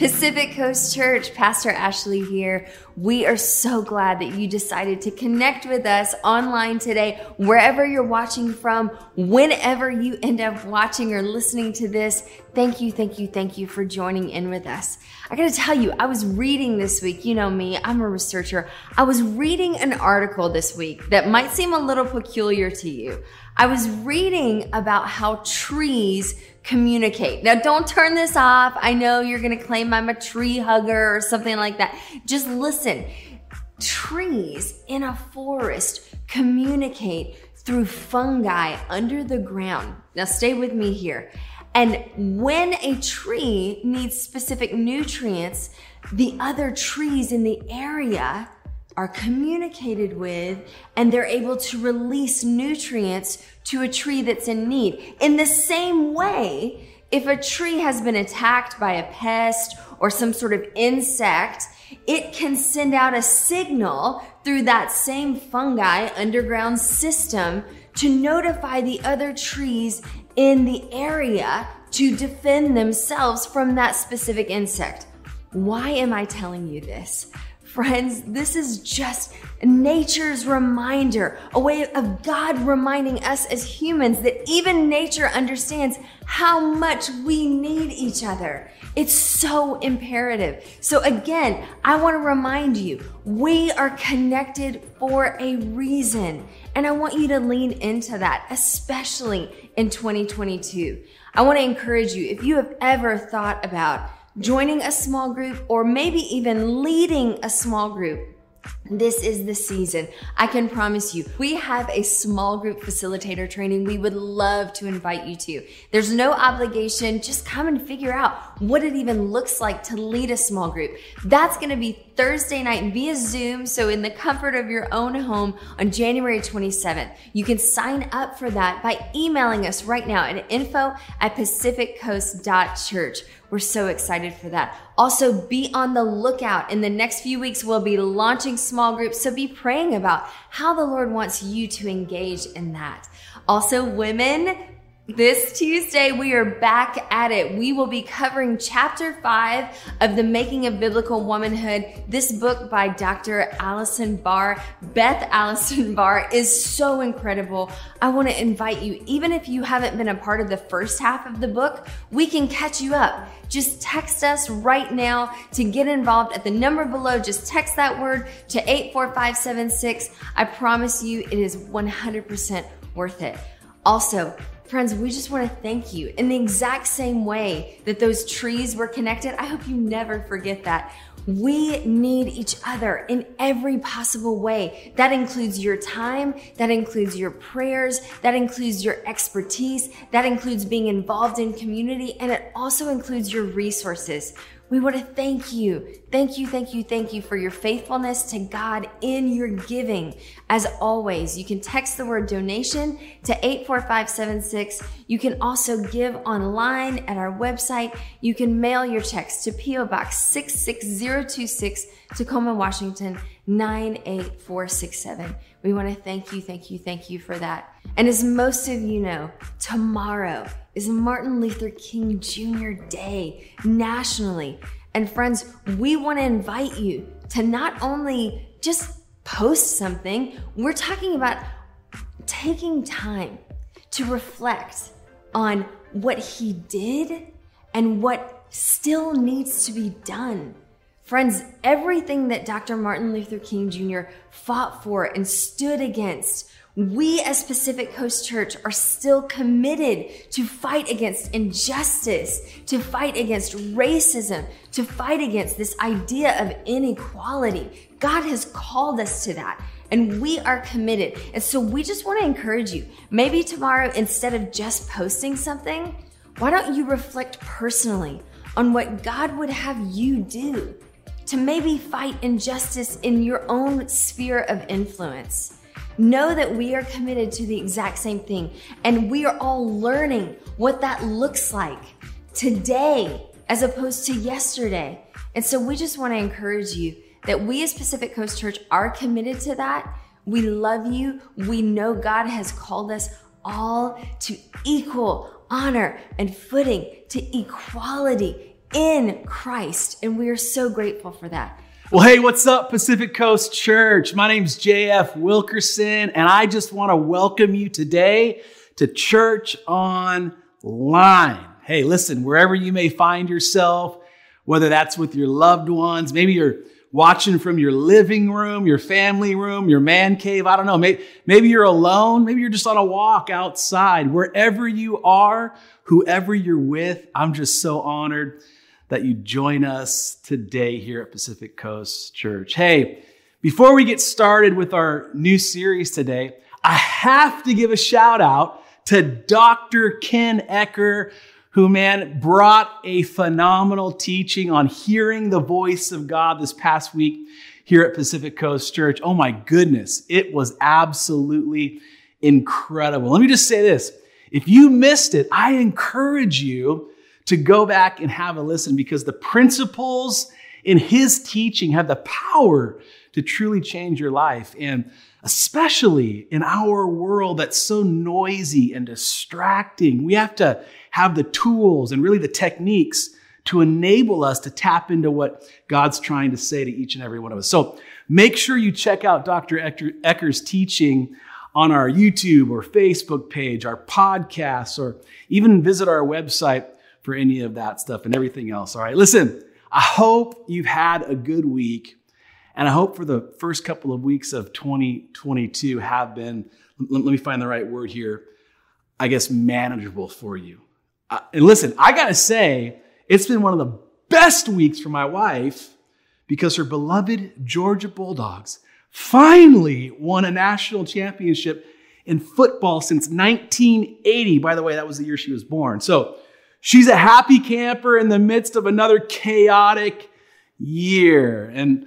Pacific Coast Church, Pastor Ashley here. We are so glad that you decided to connect with us online today, wherever you're watching from, whenever you end up watching or listening to this. Thank you for joining in with us. I gotta tell you, I was reading this week, you know me, I'm a researcher. I was reading an article this week that might seem a little peculiar to you. I was reading about how trees communicate. Now, don't turn this off. I know you're gonna claim I'm a tree hugger or something like that. Just listen. Trees in a forest communicate through fungi under the ground. Now, stay with me here. And when a tree needs specific nutrients, the other trees in the area are communicated with, and they're able to release nutrients to a tree that's in need. In the same way, if a tree has been attacked by a pest or some sort of insect, it can send out a signal through that same fungi underground system to notify the other trees in the area to defend themselves from that specific insect. Why am I telling you this? Friends, this is just nature's reminder, a way of God reminding us as humans that even nature understands how much we need each other. It's so imperative. So again, I want to remind you, we are connected for a reason. And I want you to lean into that, especially in 2022. I want to encourage you, if you have ever thought about joining a small group or maybe even leading a small group, this is the season. I can promise you, we have a small group facilitator training we would love to invite you to. There's no obligation. Just come and figure out what it even looks like to lead a small group. That's going to be Thursday night via Zoom, so in the comfort of your own home on January 27th. You can sign up for that by emailing us right now at info@pacificcoast.church. We're so excited for that. Also, be on the lookout. In the next few weeks, we'll be launching small groups, so be praying about how the Lord wants you to engage in that. Also, women, this Tuesday, we are back at it. We will be covering chapter 5 of The Making of Biblical Womanhood. This book by Dr. Allison Barr, Beth Allison Barr, is so incredible. I want to invite you, even if you haven't been a part of the first half of the book, we can catch you up. Just text us right now to get involved at the number below. Just text that word to 84576. I promise you it is 100% worth it. Also, friends, we just want to thank you in the exact same way that those trees were connected. I hope you never forget that. We need each other in every possible way. That includes your time. That includes your prayers. That includes your expertise. That includes being involved in community. And it also includes your resources. We want to thank you. Thank you for your faithfulness to God in your giving. As always, you can text the word donation to 84576. You can also give online at our website. You can mail your checks to PO Box 66026, Tacoma, Washington, 98467. We want to thank you for that. And as most of you know, tomorrow is Martin Luther King Jr. Day nationally. And friends, we want to invite you to not only just post something, we're talking about taking time to reflect on what he did and what still needs to be done. Friends, everything that Dr. Martin Luther King Jr. fought for and stood against, we as Pacific Coast Church are still committed to fight against injustice, to fight against racism, to fight against this idea of inequality. God has called us to that, and we are committed. And so we just want to encourage you. Maybe tomorrow, instead of just posting something, why don't you reflect personally on what God would have you do to maybe fight injustice in your own sphere of influence. Know that we are committed to the exact same thing, and we are all learning what that looks like today as opposed to yesterday. And so we just want to encourage you that we as Pacific Coast Church are committed to that. We love you. We know God has called us all to equal honor and footing, to equality in Christ, and we are so grateful for that. Well, hey, what's up, Pacific Coast Church? My name's JF Wilkerson, and I just want to welcome you today to Church Online. Hey, listen, wherever you may find yourself, whether that's with your loved ones, maybe you're watching from your living room, your family room, your man cave, I don't know. Maybe you're alone. Maybe you're just on a walk outside. Wherever you are, whoever you're with, I'm just so honored that you join us today here at Pacific Coast Church. Hey, before we get started with our new series today, I have to give a shout out to Dr. Ken Ecker, who, man, brought a phenomenal teaching on hearing the voice of God this past week here at Pacific Coast Church. Oh my goodness, it was absolutely incredible. Let me just say this. If you missed it, I encourage you to go back and have a listen, because the principles in his teaching have the power to truly change your life. And especially in our world that's so noisy and distracting, we have to have the tools and really the techniques to enable us to tap into what God's trying to say to each and every one of us. So make sure you check out Dr. Ecker's teaching on our YouTube or Facebook page, our podcasts, or even visit our website for any of that stuff and everything else. All right, listen, I hope you've had a good week. And I hope for the first couple of weeks of 2022 have been, let me find the right word here, I guess manageable for you. And listen, I got to say, it's been one of the best weeks for my wife because her beloved Georgia Bulldogs finally won a national championship in football since 1980. By the way, that was the year she was born. So she's a happy camper in the midst of another chaotic year. And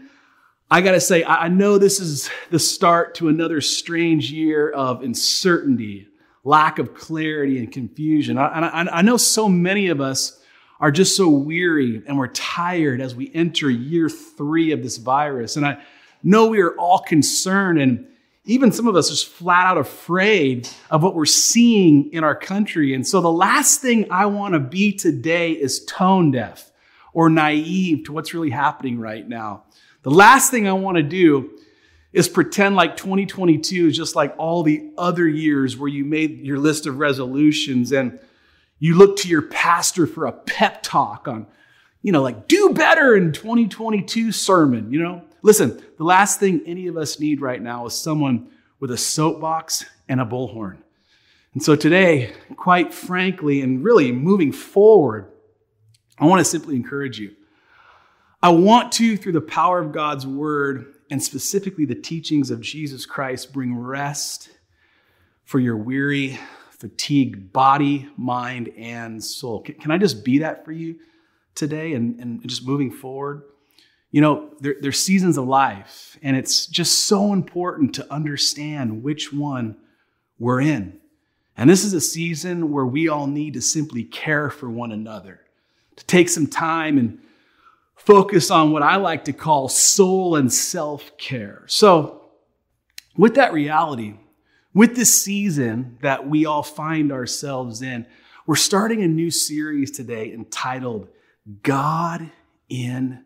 I got to say, I know this is the start to another strange year of uncertainty, lack of clarity, and confusion. I know so many of us are just so weary and we're tired as we enter year three of this virus. And I know we are all concerned, and even some of us are just flat out afraid of what we're seeing in our country. And so the last thing I want to be today is tone deaf or naive to what's really happening right now. The last thing I want to do is pretend like 2022 is just like all the other years where you made your list of resolutions and you look to your pastor for a pep talk on, like do better in 2022 sermon, Listen, the last thing any of us need right now is someone with a soapbox and a bullhorn. And so today, quite frankly, and really moving forward, I want to simply encourage you. I want to, through the power of God's word and specifically the teachings of Jesus Christ, bring rest for your weary, fatigued body, mind, and soul. Can I just be that for you today and just moving forward? There's seasons of life, and it's just so important to understand which one we're in. And this is a season where we all need to simply care for one another, to take some time and focus on what I like to call soul and self-care. So with that reality, with this season that we all find ourselves in, we're starting a new series today entitled God in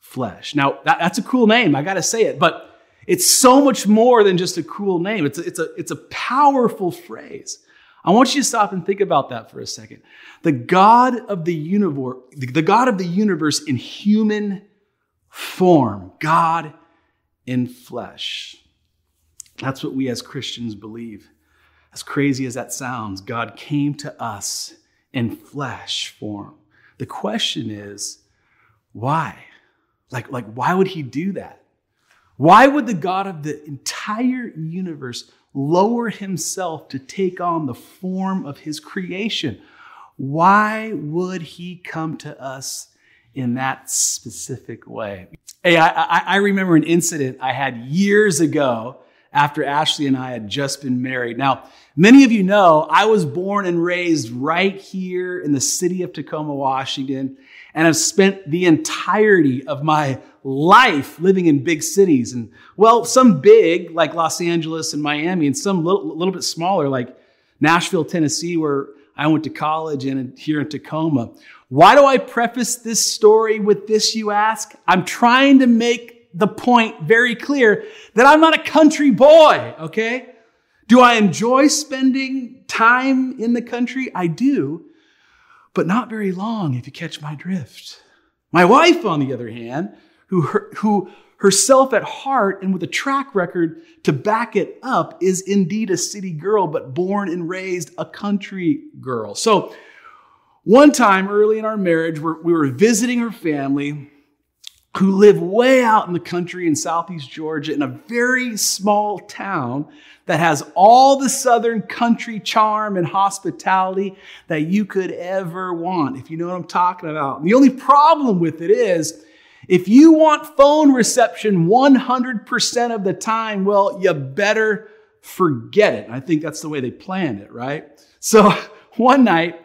Flesh. Now, that's a cool name. I got to say it, but it's so much more than just a cool name. It's a powerful phrase. I want you to stop and think about that for a second. The God of the universe in human form, God in flesh. That's what we as Christians believe. As crazy as that sounds, God came to us in flesh form. The question is, why? Like why would he do that? Why would the God of the entire universe lower himself to take on the form of his creation? Why would he come to us in that specific way? Hey, I remember an incident I had years ago after Ashley and I had just been married. Now, many of you know I was born and raised right here in the city of Tacoma, Washington, and I've spent the entirety of my life living in big cities. And well, some big like Los Angeles and Miami, and some little bit smaller like Nashville, Tennessee, where I went to college here in Tacoma. Why do I preface this story with this, you ask? I'm trying to make the point very clear that I'm not a country boy, okay? Do I enjoy spending time in the country? I do, but not very long, if you catch my drift. My wife, on the other hand, who herself at heart and with a track record to back it up, is indeed a city girl, but born and raised a country girl. So one time early in our marriage, we were visiting her family, who live way out in the country in southeast Georgia in a very small town that has all the southern country charm and hospitality that you could ever want, if you know what I'm talking about. And the only problem with it is, if you want phone reception 100% of the time, well, you better forget it. I think that's the way they planned it, right? So one night,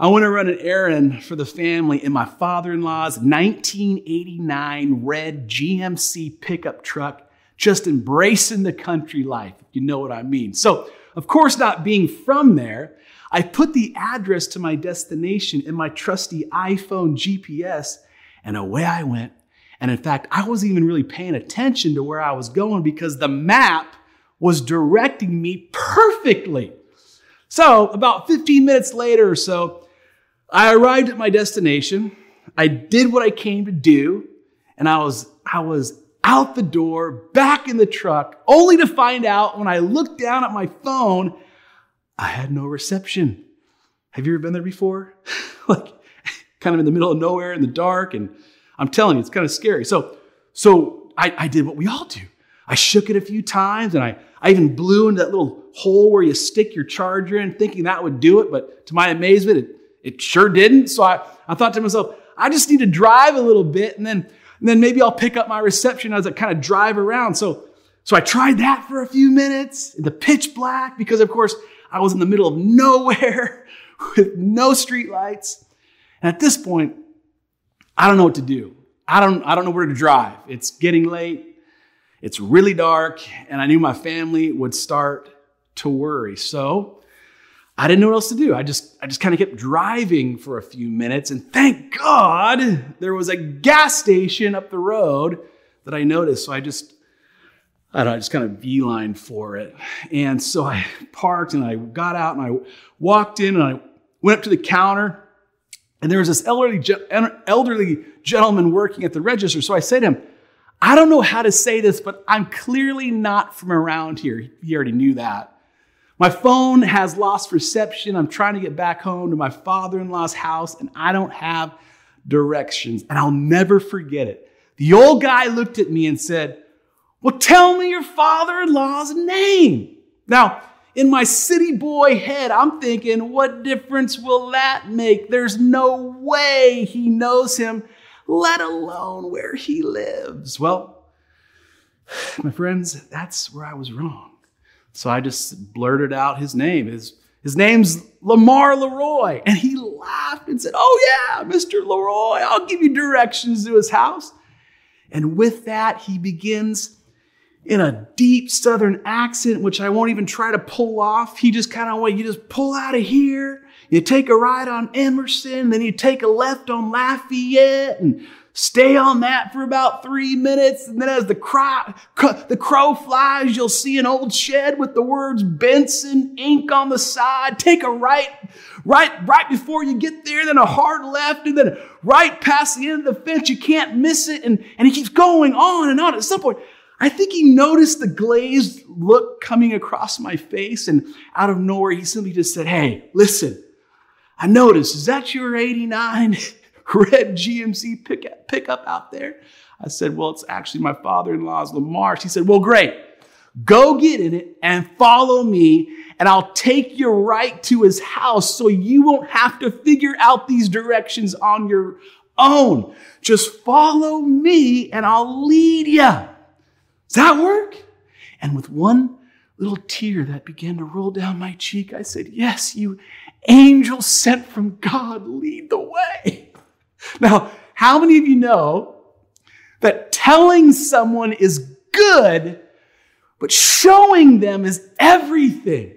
I went to run an errand for the family in my father-in-law's 1989 red GMC pickup truck, just embracing the country life, if you know what I mean. So, of course, not being from there, I put the address to my destination in my trusty iPhone GPS, and away I went. And in fact, I wasn't even really paying attention to where I was going because the map was directing me perfectly. So about 15 minutes later or so, I arrived at my destination. I did what I came to do, and I was out the door, back in the truck, only to find out when I looked down at my phone, I had no reception. Have you ever been there before? Like, kind of in the middle of nowhere in the dark, and I'm telling you, it's kind of scary. So I did what we all do. I shook it a few times, and I even blew into that little hole where you stick your charger in, thinking that would do it, but to my amazement, it sure didn't. So I thought to myself, I just need to drive a little bit, and then maybe I'll pick up my reception as I kind of drive around. So I tried that for a few minutes in the pitch black, because of course, I was in the middle of nowhere with no street lights. And at this point, I don't know what to do. I don't know where to drive. It's getting late. It's really dark, and I knew my family would start to worry. So I didn't know what else to do. I just kind of kept driving for a few minutes, and thank God there was a gas station up the road that I noticed. So I just kind of beeline for it. And so I parked, and I got out, and I walked in, and I went up to the counter, and there was this elderly gentleman working at the register. So I said to him, I don't know how to say this, but I'm clearly not from around here. He already knew that. My phone has lost reception. I'm trying to get back home to my father-in-law's house, and I don't have directions, and I'll never forget it. The old guy looked at me and said, well, tell me your father-in-law's name. Now, in my city boy head, I'm thinking, what difference will that make? There's no way he knows him, let alone where he lives. Well, my friends, that's where I was wrong. So I just blurted out his name. His name's Lamar Leroy. And he laughed and said, oh yeah, Mr. Leroy, I'll give you directions to his house. And with that, he begins in a deep southern accent, which I won't even try to pull off. He just kind of went, you just pull out of here. You take a ride on Emerson, then you take a left on Lafayette and stay on that for about 3 minutes. And then as the crow flies, you'll see an old shed with the words Benson ink on the side. Take a right before you get there, then a hard left, and then right past the end of the fence. You can't miss it. And he keeps going on and on. At some point, I think he noticed the glazed look coming across my face, and out of nowhere, he simply just said, hey, listen, I noticed, is that your 89 red GMC pickup out there? I said, well, it's actually my father-in-law's Lamar. She said, well, great. Go get in it and follow me, and I'll take you right to his house so you won't have to figure out these directions on your own. Just follow me, and I'll lead you. Does that work? And with one little tear that began to roll down my cheek, I said, yes, you angel sent from God, lead the way. Now, how many of you know that telling someone is good, but showing them is everything?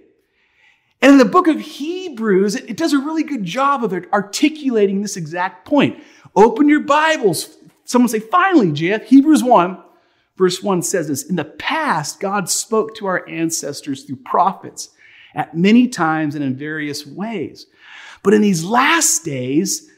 And in the book of Hebrews, it does a really good job of articulating this exact point. Open your Bibles. Someone say, finally, JF, Hebrews 1, verse 1 says this, in the past, God spoke to our ancestors through prophets at many times and in various ways. But in these last days,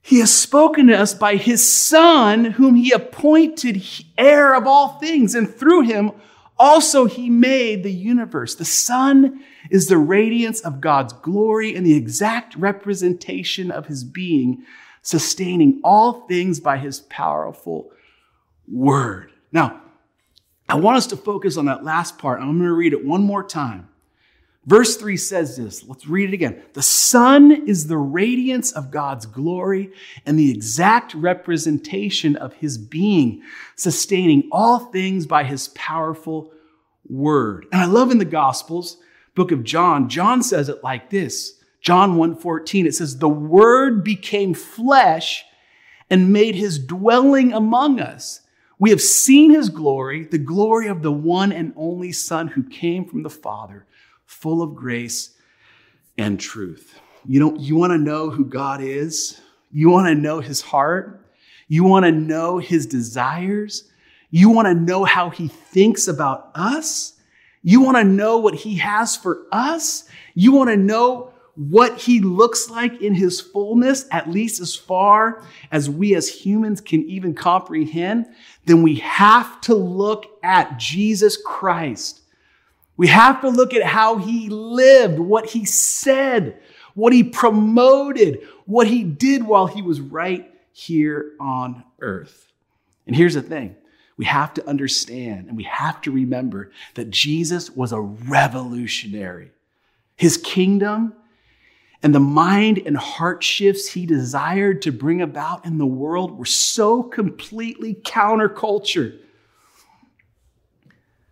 he has spoken to us by his Son, whom he appointed heir of all things, and through him also he made the universe. The Son is the radiance of God's glory and the exact representation of his being, sustaining all things by his powerful word. Now, I want us to focus on that last part. I'm going to read it one more time. Verse 3 says this. Let's read it again. The Son is the radiance of God's glory and the exact representation of his being, sustaining all things by his powerful word. And I love in the Gospels, book of John, John says it like this. John 1:14, it says, the word became flesh and made his dwelling among us. We have seen his glory, the glory of the one and only Son who came from the Father, full of grace and truth. You want to know who God is? You want to know his heart? You want to know his desires? You want to know how he thinks about us? You want to know what he has for us? You want to know what he looks like in his fullness, at least as far as we as humans can even comprehend? Then we have to look at Jesus Christ. We have to look at how he lived, what he said, what he promoted, what he did while he was right here on earth. And here's the thing. We have to understand and we have to remember that Jesus was a revolutionary. His kingdom and the mind and heart shifts he desired to bring about in the world were so completely counterculture.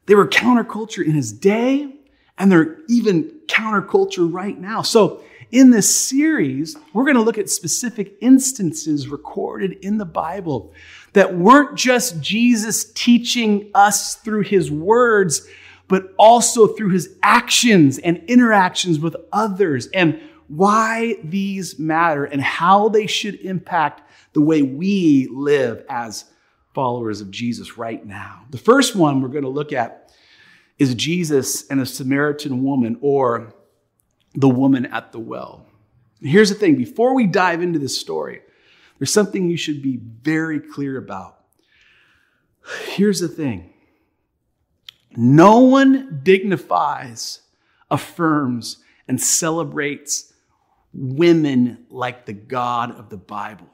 They were counterculture in his day, and they're even counterculture right now. So in this series, we're going to look at specific instances recorded in the Bible that weren't just Jesus teaching us through his words, but also through his actions and interactions with others, and why these matter and how they should impact the way we live as followers of Jesus right now. The first one we're going to look at is Jesus and a Samaritan woman, or the woman at the well. Here's the thing. Before we dive into this story, there's something you should be very clear about. Here's the thing. No one dignifies, affirms, and celebrates women like the God of the Bible.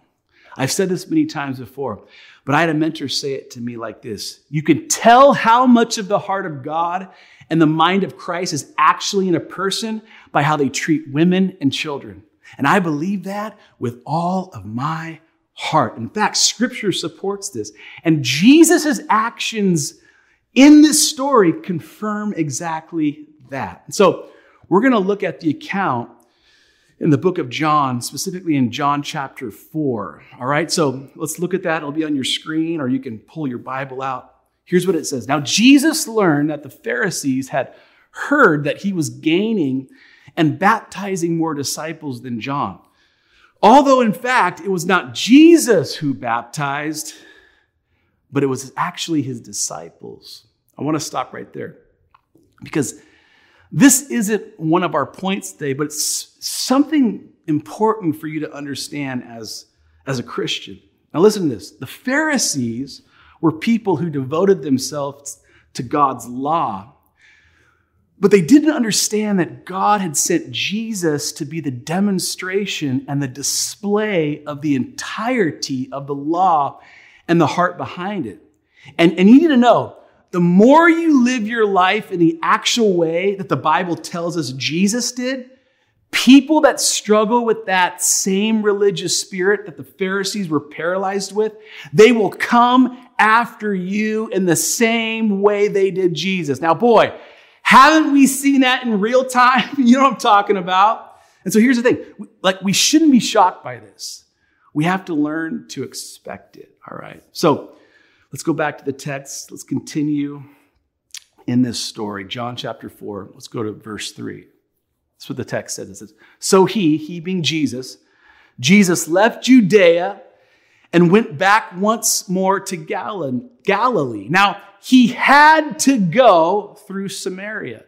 I've said this many times before, but I had a mentor say it to me like this. You can tell how much of the heart of God and the mind of Christ is actually in a person by how they treat women and children. And I believe that with all of my heart. In fact, Scripture supports this. And Jesus' actions in this story confirm exactly that. So we're going to look at the account in the book of John, specifically in John chapter 4. All right, so let's look at that. It'll be on your screen, or you can pull your Bible out. Here's what it says. Now, Jesus learned that the Pharisees had heard that he was gaining and baptizing more disciples than John, although, in fact, it was not Jesus who baptized, but it was actually his disciples. I want to stop right there, because this isn't one of our points today, but it's something important for you to understand as a Christian. Now listen to this. The Pharisees were people who devoted themselves to God's law, but they didn't understand that God had sent Jesus to be the demonstration and the display of the entirety of the law and the heart behind it. And you need to know, the more you live your life in the actual way that the Bible tells us Jesus did, people that struggle with that same religious spirit that the Pharisees were paralyzed with, they will come after you in the same way they did Jesus. Now, boy, haven't we seen that in real time? You know what I'm talking about? And so here's the thing. We shouldn't be shocked by this. We have to learn to expect it, all right? So let's go back to the text. Let's continue in this story. John chapter 4. Let's go to verse 3. That's what the text says. It says, so he being Jesus left Judea and went back once more to Galilee. Now, he had to go through Samaria.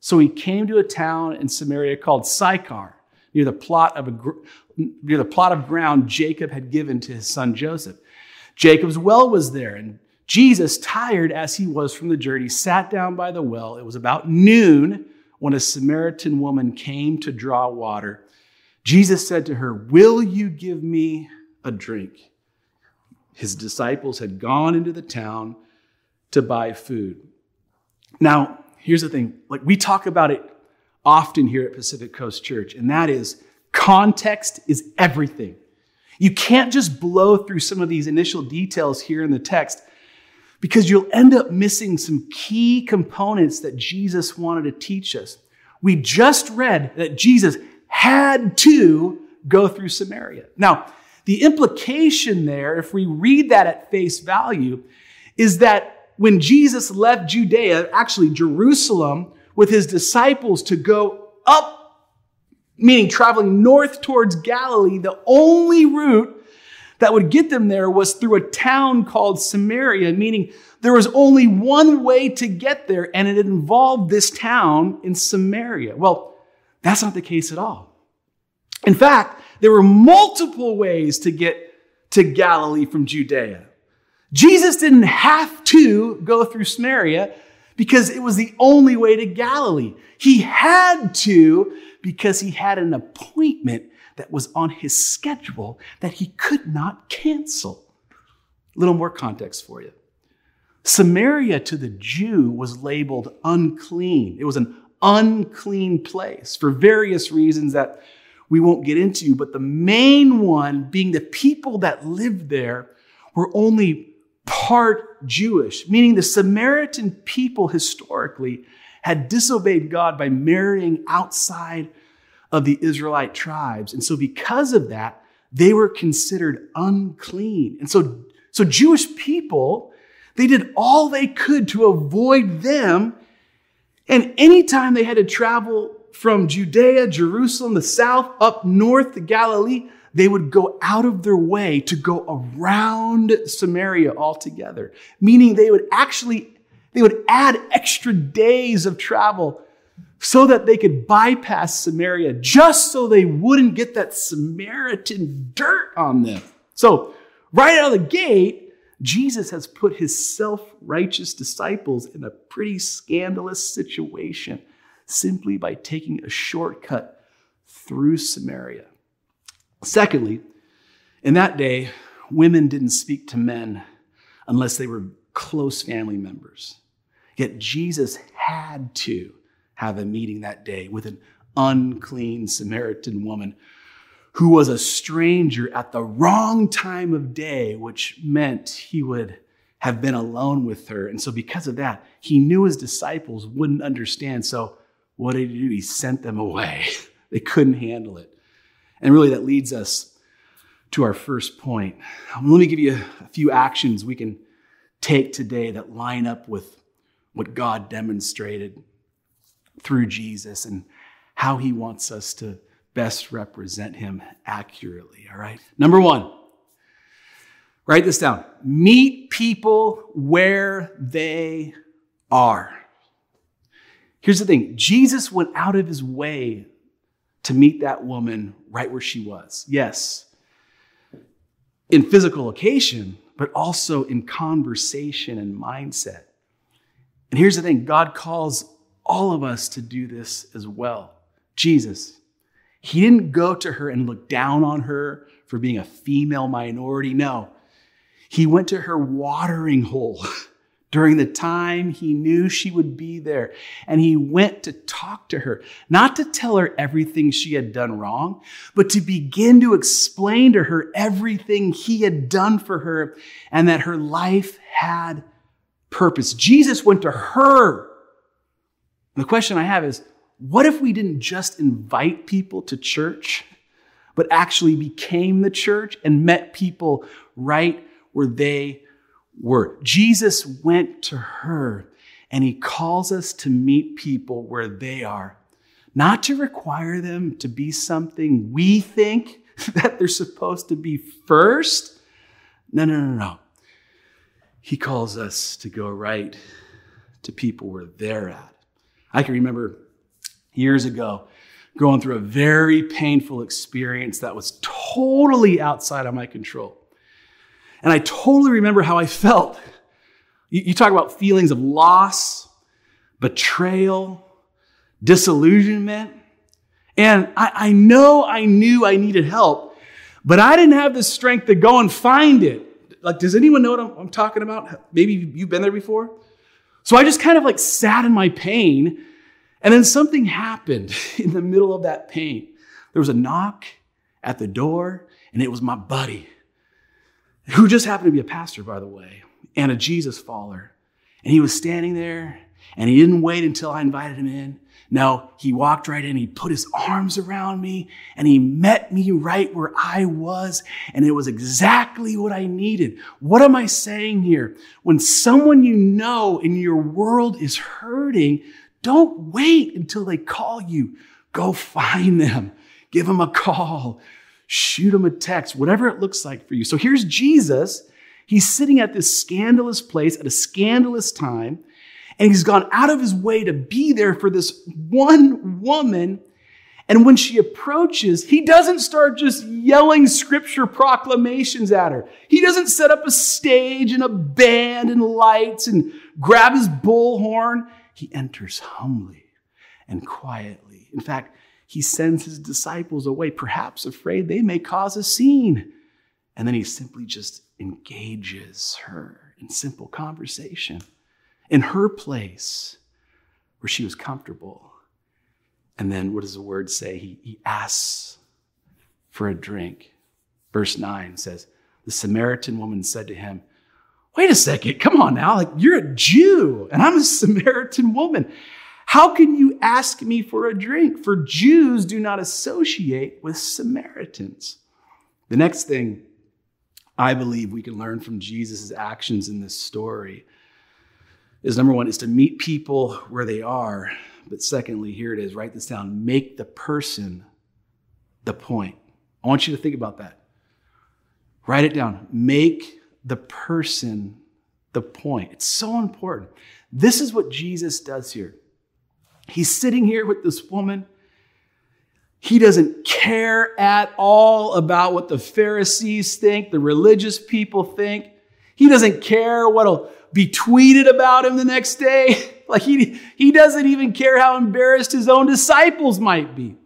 So he came to a town in Samaria called Sychar, near the plot of ground Jacob had given to his son Joseph. Jacob's well was there, and Jesus, tired as he was from the journey, sat down by the well. It was about noon when a Samaritan woman came to draw water. Jesus said to her, "Will you give me a drink?" His disciples had gone into the town to buy food. Now, here's the thing. Like, we talk about it often here at Pacific Coast Church, and that is context is everything. You can't just blow through some of these initial details here in the text, because you'll end up missing some key components that Jesus wanted to teach us. We just read that Jesus had to go through Samaria. Now, the implication there, if we read that at face value, is that when Jesus left Judea, actually Jerusalem, with his disciples to go up, meaning traveling north towards Galilee, the only route that would get them there was through a town called Samaria, meaning there was only one way to get there, and it involved this town in Samaria. Well, that's not the case at all. In fact, there were multiple ways to get to Galilee from Judea. Jesus didn't have to go through Samaria because it was the only way to Galilee. He had to because he had an appointment that was on his schedule that he could not cancel. A little more context for you. Samaria to the Jew was labeled unclean. It was an unclean place for various reasons that we won't get into, but the main one being the people that lived there were only part Jewish, meaning the Samaritan people historically had disobeyed God by marrying outside of the Israelite tribes. And so because of that, they were considered unclean. And so Jewish people, they did all they could to avoid them. And anytime they had to travel from Judea, Jerusalem, the south, up north to Galilee, they would go out of their way to go around Samaria altogether, meaning they would add extra days of travel so that they could bypass Samaria, just so they wouldn't get that Samaritan dirt on them. So right out of the gate, Jesus has put his self-righteous disciples in a pretty scandalous situation simply by taking a shortcut through Samaria. Secondly, in that day, women didn't speak to men unless they were close family members. Yet Jesus had to have a meeting that day with an unclean Samaritan woman who was a stranger at the wrong time of day, which meant he would have been alone with her. And so because of that, he knew his disciples wouldn't understand. So what did he do? He sent them away. They couldn't handle it. And really that leads us to our first point. Let me give you a few actions we can take today that line up with what God demonstrated through Jesus and how he wants us to best represent him accurately, all right? Number one, write this down. Meet people where they are. Here's the thing. Jesus went out of his way to meet that woman right where she was. Yes, in physical location, but also in conversation and mindset. And here's the thing. God calls all of us to do this as well. Jesus, he didn't go to her and look down on her for being a female minority. No, he went to her watering hole during the time he knew she would be there. And he went to talk to her, not to tell her everything she had done wrong, but to begin to explain to her everything he had done for her and that her life had purpose. Jesus went to her. The question I have is, what if we didn't just invite people to church, but actually became the church and met people right where they were? Jesus went to her, and he calls us to meet people where they are, not to require them to be something we think that they're supposed to be first. No. He calls us to go right to people where they're at. I can remember years ago going through a very painful experience that was totally outside of my control. And I totally remember how I felt. You talk about feelings of loss, betrayal, disillusionment. And I know I knew I needed help, but I didn't have the strength to go and find it. Like, does anyone know what I'm talking about? Maybe you've been there before. So I just kind of like sat in my pain, and then something happened in the middle of that pain. There was a knock at the door, and it was my buddy, who just happened to be a pastor, by the way, and a Jesus follower. And he was standing there, and he didn't wait until I invited him in. No, he walked right in. He put his arms around me, and he met me right where I was, and it was exactly what I needed. What am I saying here? When someone you know in your world is hurting, don't wait until they call you. Go find them. Give them a call. Shoot them a text, whatever it looks like for you. So here's Jesus. He's sitting at this scandalous place at a scandalous time. And he's gone out of his way to be there for this one woman. And when she approaches, he doesn't start just yelling scripture proclamations at her. He doesn't set up a stage and a band and lights and grab his bullhorn. He enters humbly and quietly. In fact, he sends his disciples away, perhaps afraid they may cause a scene. And then he simply just engages her in simple conversation, in her place where she was comfortable. And then what does the word say? He asks for a drink. Verse 9 says, the Samaritan woman said to him, wait a second, come on now, like you're a Jew and I'm a Samaritan woman. How can you ask me for a drink? For Jews do not associate with Samaritans. The next thing I believe we can learn from Jesus' actions in this story is, number one, is to meet people where they are. But secondly, here it is, write this down, make the person the point. I want you to think about that. Write it down. Make the person the point. It's so important. This is what Jesus does here. He's sitting here with this woman. He doesn't care at all about what the Pharisees think, the religious people think. He doesn't care what'll be tweeted about him the next day. Like he doesn't even care how embarrassed his own disciples might be.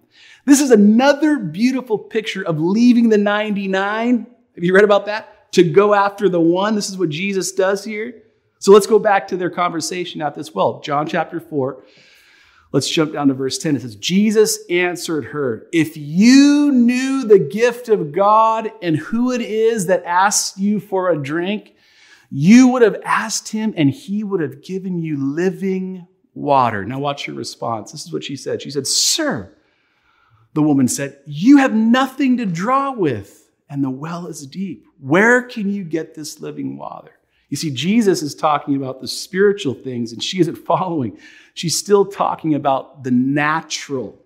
This is another beautiful picture of leaving the 99. Have you read about that? To go after the one. This is what Jesus does here. So let's go back to their conversation at this well. John chapter 4. Let's jump down to verse 10. It says, Jesus answered her, if you knew the gift of God and who it is that asks you for a drink, you would have asked him and he would have given you living water. Now watch her response. This is what she said. She said, sir, the woman said, you have nothing to draw with and the well is deep. Where can you get this living water? You see, Jesus is talking about the spiritual things and she isn't following. She's still talking about the natural.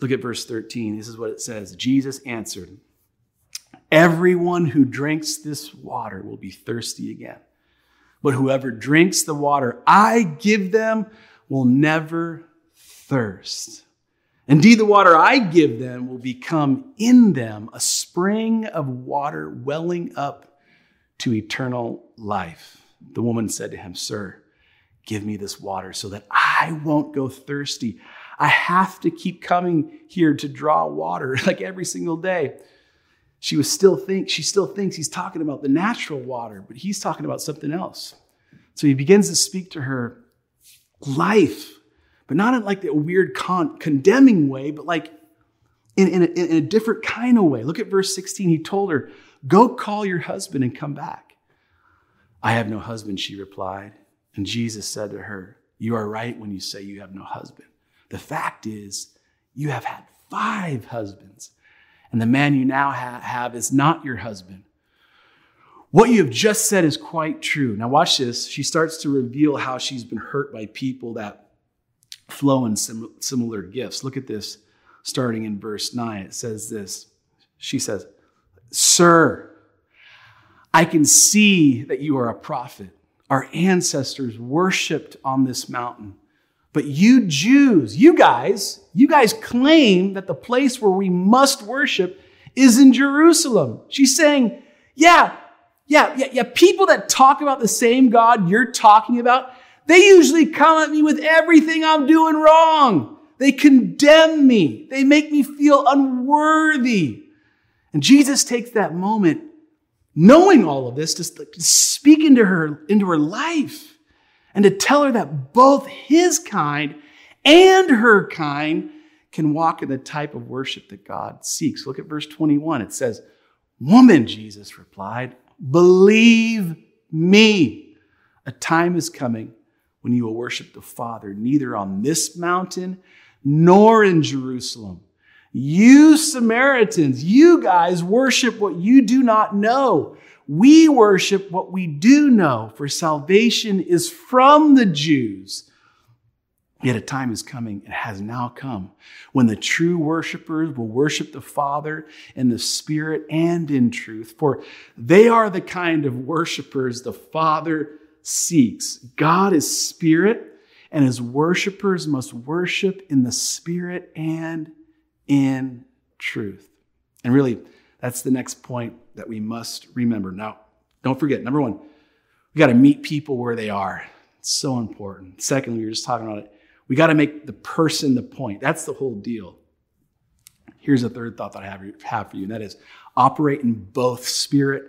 Look at verse 13. This is what it says. Jesus answered, everyone who drinks this water will be thirsty again. But whoever drinks the water I give them will never thirst. Indeed, the water I give them will become in them a spring of water welling up to eternal life. The woman said to him, sir, give me this water so that I won't go thirsty. I have to keep coming here to draw water like every single day. She still thinks he's talking about the natural water, but he's talking about something else. So he begins to speak to her life, but not in like the weird condemning way, but like in a different kind of way. Look at verse 16. He told her, go call your husband and come back. I have no husband, she replied. And Jesus said to her, you are right when you say you have no husband. The fact is, you have had 5 husbands. And the man you now have is not your husband. What you have just said is quite true. Now watch this. She starts to reveal how she's been hurt by people that flow in similar gifts. Look at this, starting in verse 9. It says this. She says, "Sir, I can see that you are a prophet. Our ancestors worshiped on this mountain. But you Jews, you guys claim that the place where we must worship is in Jerusalem." She's saying, yeah, people that talk about the same God you're talking about, they usually come at me with everything I'm doing wrong. They condemn me. They make me feel unworthy. And Jesus takes that moment, knowing all of this, to speak into her life and to tell her that both his kind and her kind can walk in the type of worship that God seeks. Look at verse 21. It says, "Woman," Jesus replied, "believe me, a time is coming when you will worship the Father, neither on this mountain nor in Jerusalem. You Samaritans, you guys worship what you do not know. We worship what we do know, for salvation is from the Jews. Yet a time is coming, and has now come, when the true worshipers will worship the Father in the Spirit and in truth, for they are the kind of worshipers the Father seeks. God is Spirit, and his worshipers must worship in the Spirit and in truth." And really, that's the next point that we must remember. Now, don't forget, number one, we got to meet people where they are. It's so important. Secondly, we were just talking about it. We got to make the person the point. That's the whole deal. Here's a third thought that I have for you, and that is operate in both spirit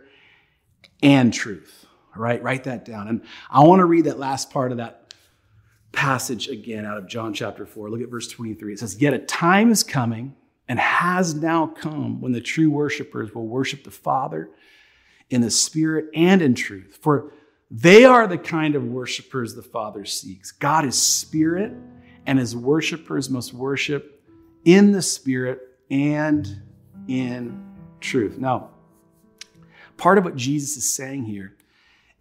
and truth. All right, write that down. And I want to read that last part of that passage again out of John chapter 4. Look at verse 23. It says, "Yet a time is coming and has now come when the true worshipers will worship the Father in the Spirit and in truth. For they are the kind of worshipers the Father seeks. God is Spirit, and his worshipers must worship in the Spirit and in truth." Now, part of what Jesus is saying here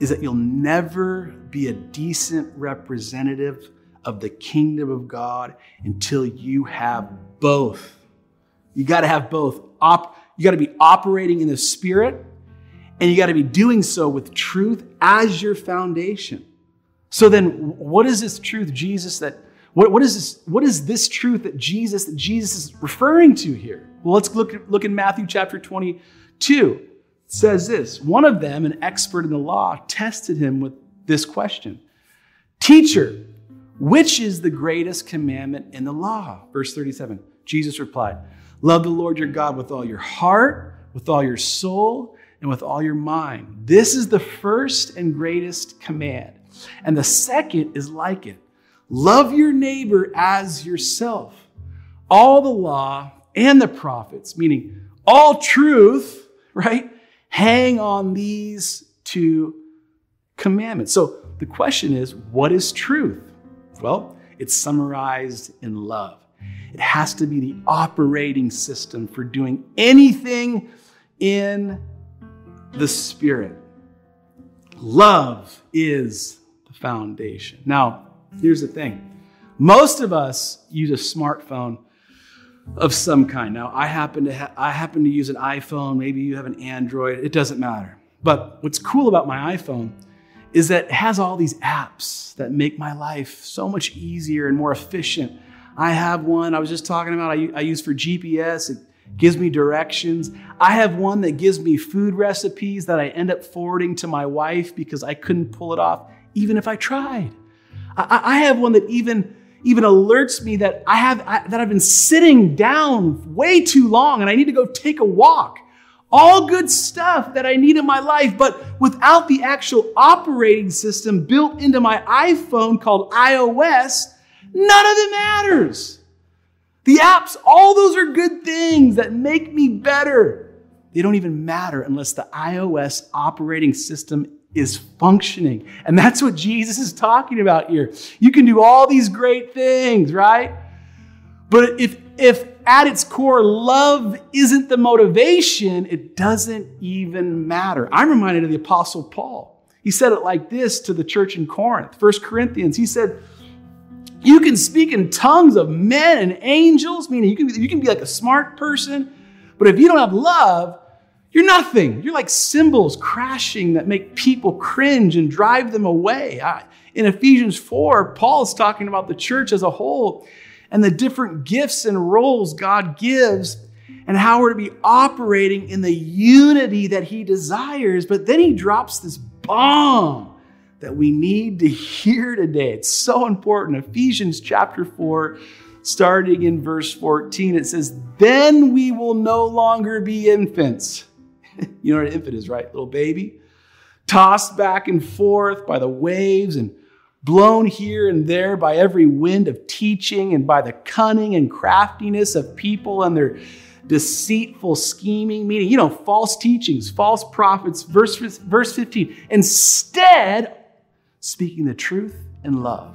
is that you'll never be a decent representative of the kingdom of God until you have both. You got to have both. You got to be operating in the Spirit, and you got to be doing so with truth as your foundation. So then what is this truth, Jesus, what is this truth that Jesus is referring to here? Well, let's look in Matthew chapter 22. It says this, "One of them, an expert in the law, tested him with this question. 'Teacher, which is the greatest commandment in the law?' Verse 37, Jesus replied, 'Love the Lord your God with all your heart, with all your soul, and with all your mind. This is the first and greatest command. And the second is like it. Love your neighbor as yourself. All the law and the prophets,'" meaning all truth, right, "hang on these two commandments." So the question is, what is truth? Well, it's summarized in love. It has to be the operating system for doing anything in the Spirit. Love is the foundation. Now, here's the thing. Most of us use a smartphone of some kind. Now, I happen to use an iPhone. Maybe you have an Android. It doesn't matter. But what's cool about my iPhone is that it has all these apps that make my life so much easier and more efficient. I have one I was just talking about I use for GPS. It gives me directions. I have one that gives me food recipes that I end up forwarding to my wife because I couldn't pull it off even if I tried. I have one that even alerts me that I've been sitting down way too long and I need to go take a walk. All good stuff that I need in my life, but without the actual operating system built into my iPhone called iOS, none of it matters. The apps, all those are good things that make me better. They don't even matter unless the iOS operating system is functioning. And that's what Jesus is talking about here. You can do all these great things, right? But if at its core, love isn't the motivation, it doesn't even matter. I'm reminded of the Apostle Paul. He said it like this to the church in Corinth. 1 Corinthians, he said, You can speak in tongues of men and angels, meaning you can be like a smart person, but if you don't have love, you're nothing. You're like cymbals crashing that make people cringe and drive them away. In Ephesians 4, Paul's talking about the church as a whole and the different gifts and roles God gives and how we're to be operating in the unity that he desires. But then he drops this bomb that we need to hear today. It's so important. Ephesians chapter 4, starting in verse 14, it says, "Then we will no longer be infants." You know what an infant is, right? Little baby. Tossed back and forth by the waves and blown here and there by every wind of teaching and by the cunning and craftiness of people and their deceitful scheming, meaning, false teachings, false prophets. Verse 15, instead, speaking the truth in love,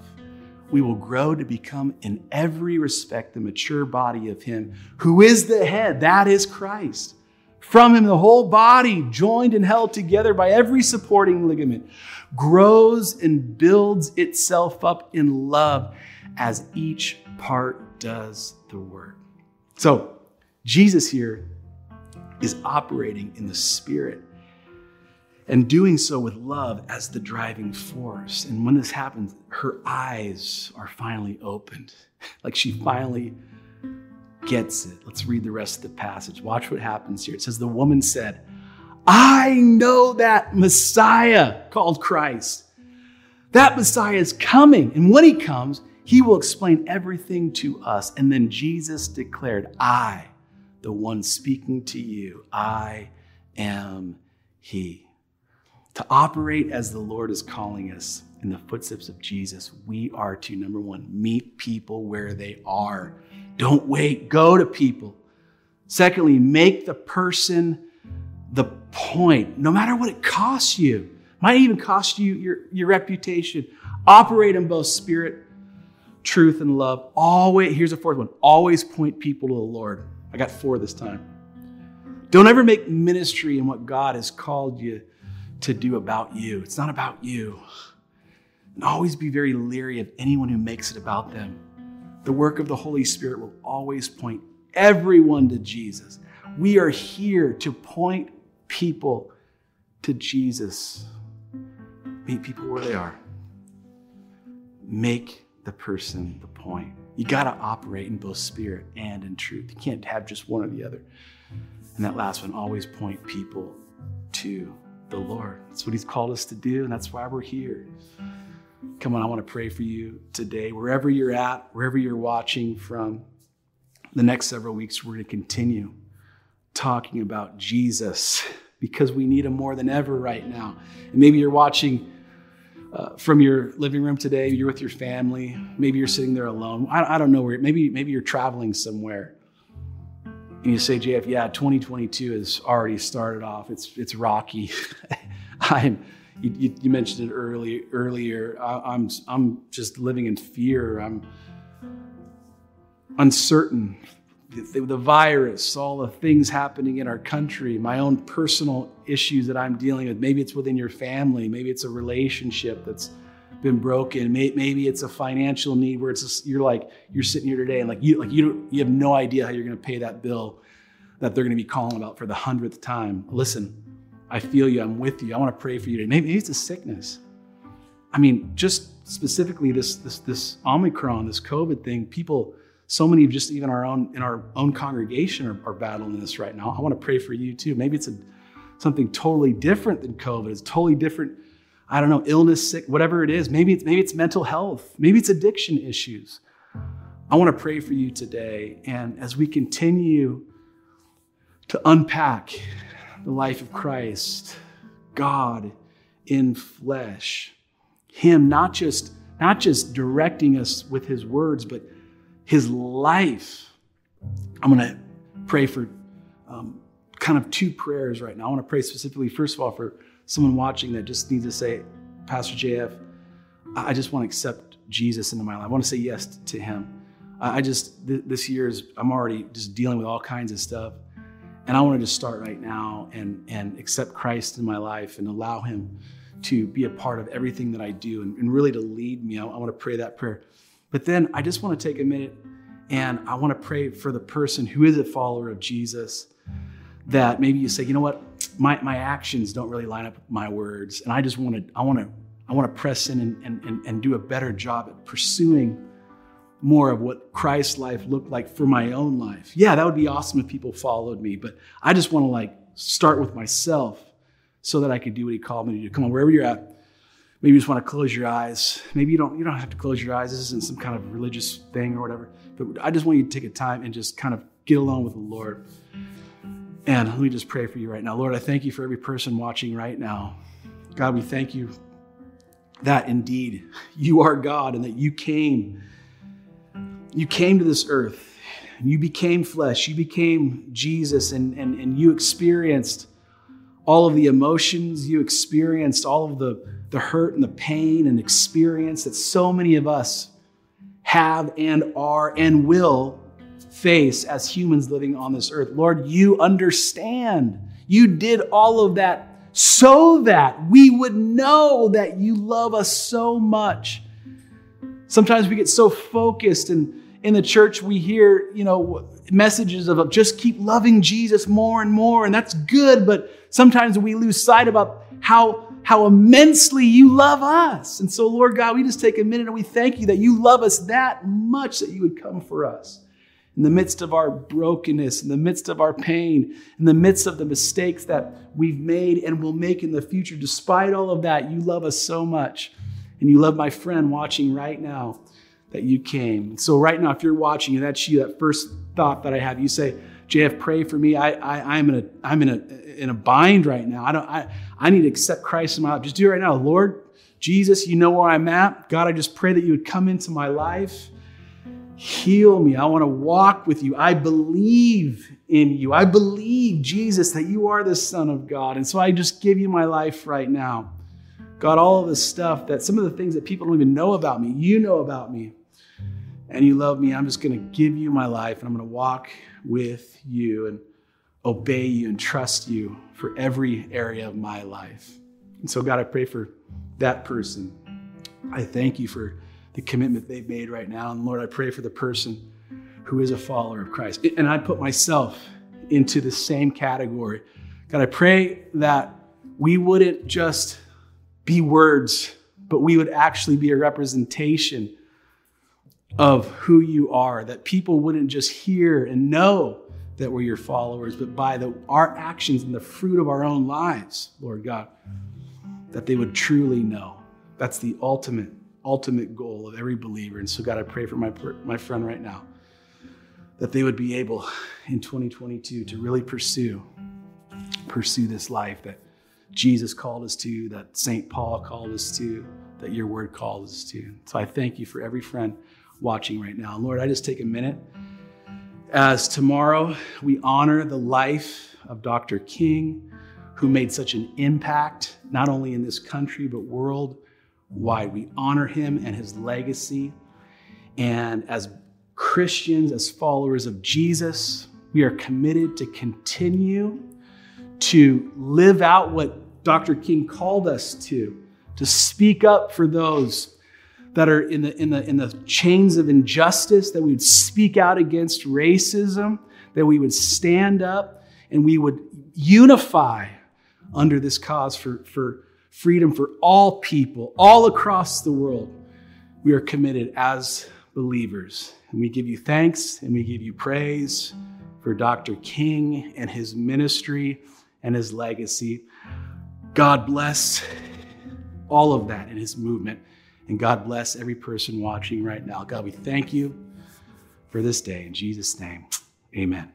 we will grow to become in every respect the mature body of him who is the head, that is Christ. From him, the whole body, joined and held together by every supporting ligament, grows and builds itself up in love as each part does the work. So Jesus here is operating in the Spirit and doing so with love as the driving force. And when this happens, her eyes are finally opened. Like she finally gets it. Let's read the rest of the passage. Watch what happens here. It says, the woman said, "I know that Messiah," called Christ, "that Messiah is coming. And when he comes, he will explain everything to us." And then Jesus declared, "I, the one speaking to you, I am he." To operate as the Lord is calling us in the footsteps of Jesus, we are to, number one, meet people where they are. Don't wait, go to people. Secondly, make the person the point, no matter what it costs you. Might even cost you your reputation. Operate in both spirit, truth, and love. Always, here's a fourth one, always point people to the Lord. I got four this time. Don't ever make ministry in what God has called you to do about you. It's not about you. And always be very leery of anyone who makes it about them. The work of the Holy Spirit will always point everyone to Jesus. We are here to point people to Jesus. Meet people where they are. Make the person the point. You got to operate in both spirit and in truth. You can't have just one or the other. And that last one, always point people to the Lord. That's what he's called us to do, and that's why we're here. Come on, I want to pray for you today. Wherever you're at, wherever you're watching from, the next several weeks, we're going to continue talking about Jesus because we need him more than ever right now. And maybe you're watching from your living room today, you're with your family, maybe you're sitting there alone. I don't know where, maybe you're traveling somewhere. And you say, JF, 2022 has already started off. It's rocky. You mentioned it earlier. I'm just living in fear. I'm uncertain. The virus, all the things happening in our country, my own personal issues that I'm dealing with. Maybe it's within your family. Maybe it's a relationship that's been broken. Maybe it's a financial need where you're sitting here today and you have no idea how you're going to pay that bill that they're going to be calling about for the 100th time. Listen, I feel you. I'm with you. I want to pray for you today. Maybe it's a sickness. I mean, just specifically this Omicron, this COVID thing, people. So many of just even in our own congregation are battling this right now. I want to pray for you too. Maybe it's something totally different than COVID. It's totally different. I don't know, illness, sick, whatever it is. Maybe it's mental health. Maybe it's addiction issues. I want to pray for you today. And as we continue to unpack the life of Christ, God in flesh, him not just directing us with his words, but his life. I'm going to pray for kind of two prayers right now. I want to pray specifically, first of all, for someone watching that just needs to say, Pastor JF, I just want to accept Jesus into my life. I want to say yes to him. This year, I'm already just dealing with all kinds of stuff. And I want to just start right now and accept Christ in my life and allow him to be a part of everything that I do and really to lead me. I want to pray that prayer. But then I just want to take a minute and I want to pray for the person who is a follower of Jesus, that maybe you say, you know what, my actions don't really line up with my words. And I just want to, I want to press in and do a better job at pursuing more of what Christ's life looked like for my own life. Yeah, that would be awesome if people followed me, but I just want to like start with myself so that I could do what he called me to do. Come on, wherever you're at, maybe you just want to close your eyes. Maybe you don't have to close your eyes. This isn't some kind of religious thing or whatever, but I just want you to take a time and just kind of get along with the Lord. And let me just pray for you right now. Lord, I thank you for every person watching right now. God, we thank you that indeed you are God and that you came to this earth and you became flesh. You became Jesus and you experienced all of the emotions. You experienced all of the hurt and the pain and experience that so many of us have and are and will face as humans living on this earth. Lord, you understand. You did all of that so that we would know that you love us so much. Sometimes we get so focused, and in the church we hear, you know, messages of just keep loving Jesus more and more, and that's good, but sometimes we lose sight about how immensely you love us. And so, Lord God, we just take a minute and we thank you that you love us that much that you would come for us. In the midst of our brokenness, in the midst of our pain, in the midst of the mistakes that we've made and will make in the future, despite all of that, you love us so much. And you love my friend watching right now that you came. So right now, if you're watching and that's you, that first thought that I have, you say, JF, pray for me. I'm in a bind right now. I need to accept Christ in my life. Just do it right now. Lord Jesus, you know where I'm at. God, I just pray that you would come into my life. Heal me. I want to walk with you. I believe in you. I believe, Jesus, that you are the Son of God. And so I just give you my life right now. God, all of this stuff, that some of the things that people don't even know about me, you know about me, and you love me. I'm just going to give you my life, and I'm going to walk with you and obey you and trust you for every area of my life. And so, God, I pray for that person. I thank you for the commitment they've made right now. And Lord, I pray for the person who is a follower of Christ. And I put myself into the same category. God, I pray that we wouldn't just be words, but we would actually be a representation of who you are, that people wouldn't just hear and know that we're your followers, but by our actions and the fruit of our own lives, Lord God, that they would truly know. That's the ultimate goal of every believer. And so, God, I pray for my friend right now, that they would be able in 2022 to really pursue this life that Jesus called us to, that St. Paul called us to, that your word calls us to. So I thank you for every friend watching right now. Lord, I just take a minute as tomorrow we honor the life of Dr. King, who made such an impact, not only in this country, but world. Why we honor him and his legacy. And as Christians, as followers of Jesus, we are committed to continue to live out what Dr. King called us to speak up for those that are in the chains of injustice, that we would speak out against racism, that we would stand up and we would unify under this cause for freedom for all people, all across the world. We are committed as believers. And we give you thanks and we give you praise for Dr. King and his ministry and his legacy. God bless all of that in his movement. And God bless every person watching right now. God, we thank you for this day. In Jesus' name, amen.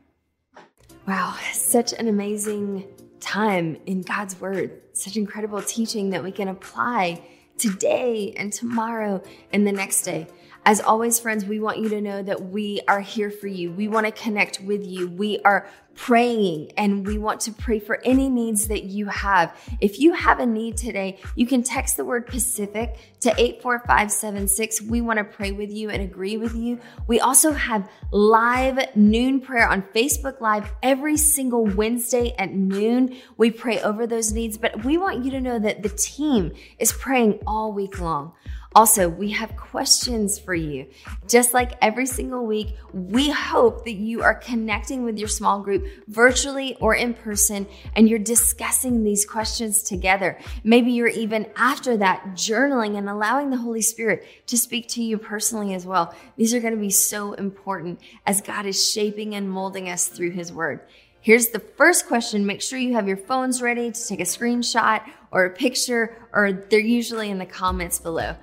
Wow, such an amazing time in God's word, such incredible teaching that we can apply today and tomorrow and the next day. As always, friends, we want you to know that we are here for you. We want to connect with you. We are praying, and we want to pray for any needs that you have. If you have a need today, you can text the word Pacific to 84576. We want to pray with you and agree with you. We also have live noon prayer on Facebook Live every single Wednesday at noon. We pray over those needs, but we want you to know that the team is praying all week long. Also, we have questions for you. Just like every single week, we hope that you are connecting with your small group virtually or in person, and you're discussing these questions together. Maybe you're even after that journaling and allowing the Holy Spirit to speak to you personally as well. These are going to be so important as God is shaping and molding us through His Word. Here's the first question. Make sure you have your phones ready to take a screenshot or a picture, or they're usually in the comments below.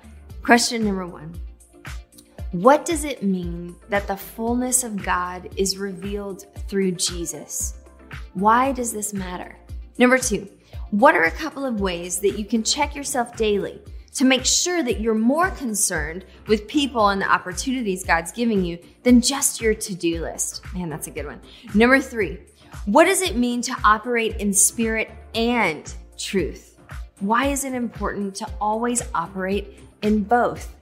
Question number one, what does it mean that the fullness of God is revealed through Jesus? Why does this matter? Number two, what are a couple of ways that you can check yourself daily to make sure that you're more concerned with people and the opportunities God's giving you than just your to-do list? Man, that's a good one. Number three, what does it mean to operate in spirit and truth? Why is it important to always operate in both?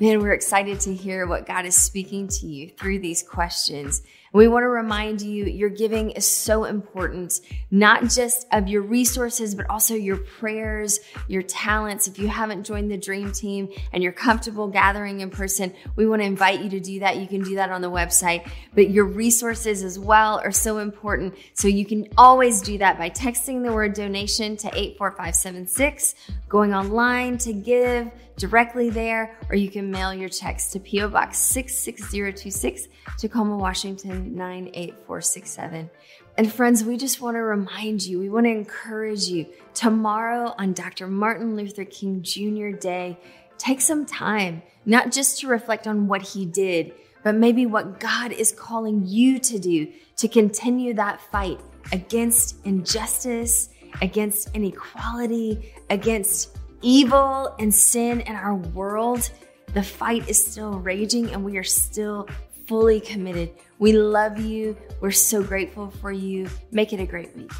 Man, we're excited to hear what God is speaking to you through these questions. We want to remind you, your giving is so important, not just of your resources, but also your prayers, your talents. If you haven't joined the Dream Team and you're comfortable gathering in person, we want to invite you to do that. You can do that on the website, but your resources as well are so important. So you can always do that by texting the word donation to 84576, going online to give directly there, or you can mail your checks to PO Box 66026, Tacoma, Washington, 98467. And friends, we just want to remind you, we want to encourage you, tomorrow on Dr. Martin Luther King Jr. Day, take some time, not just to reflect on what he did, but maybe what God is calling you to do to continue that fight against injustice, against inequality, against evil and sin in our world. The fight is still raging, and we are still fully committed. We love you. We're so grateful for you. Make it a great week.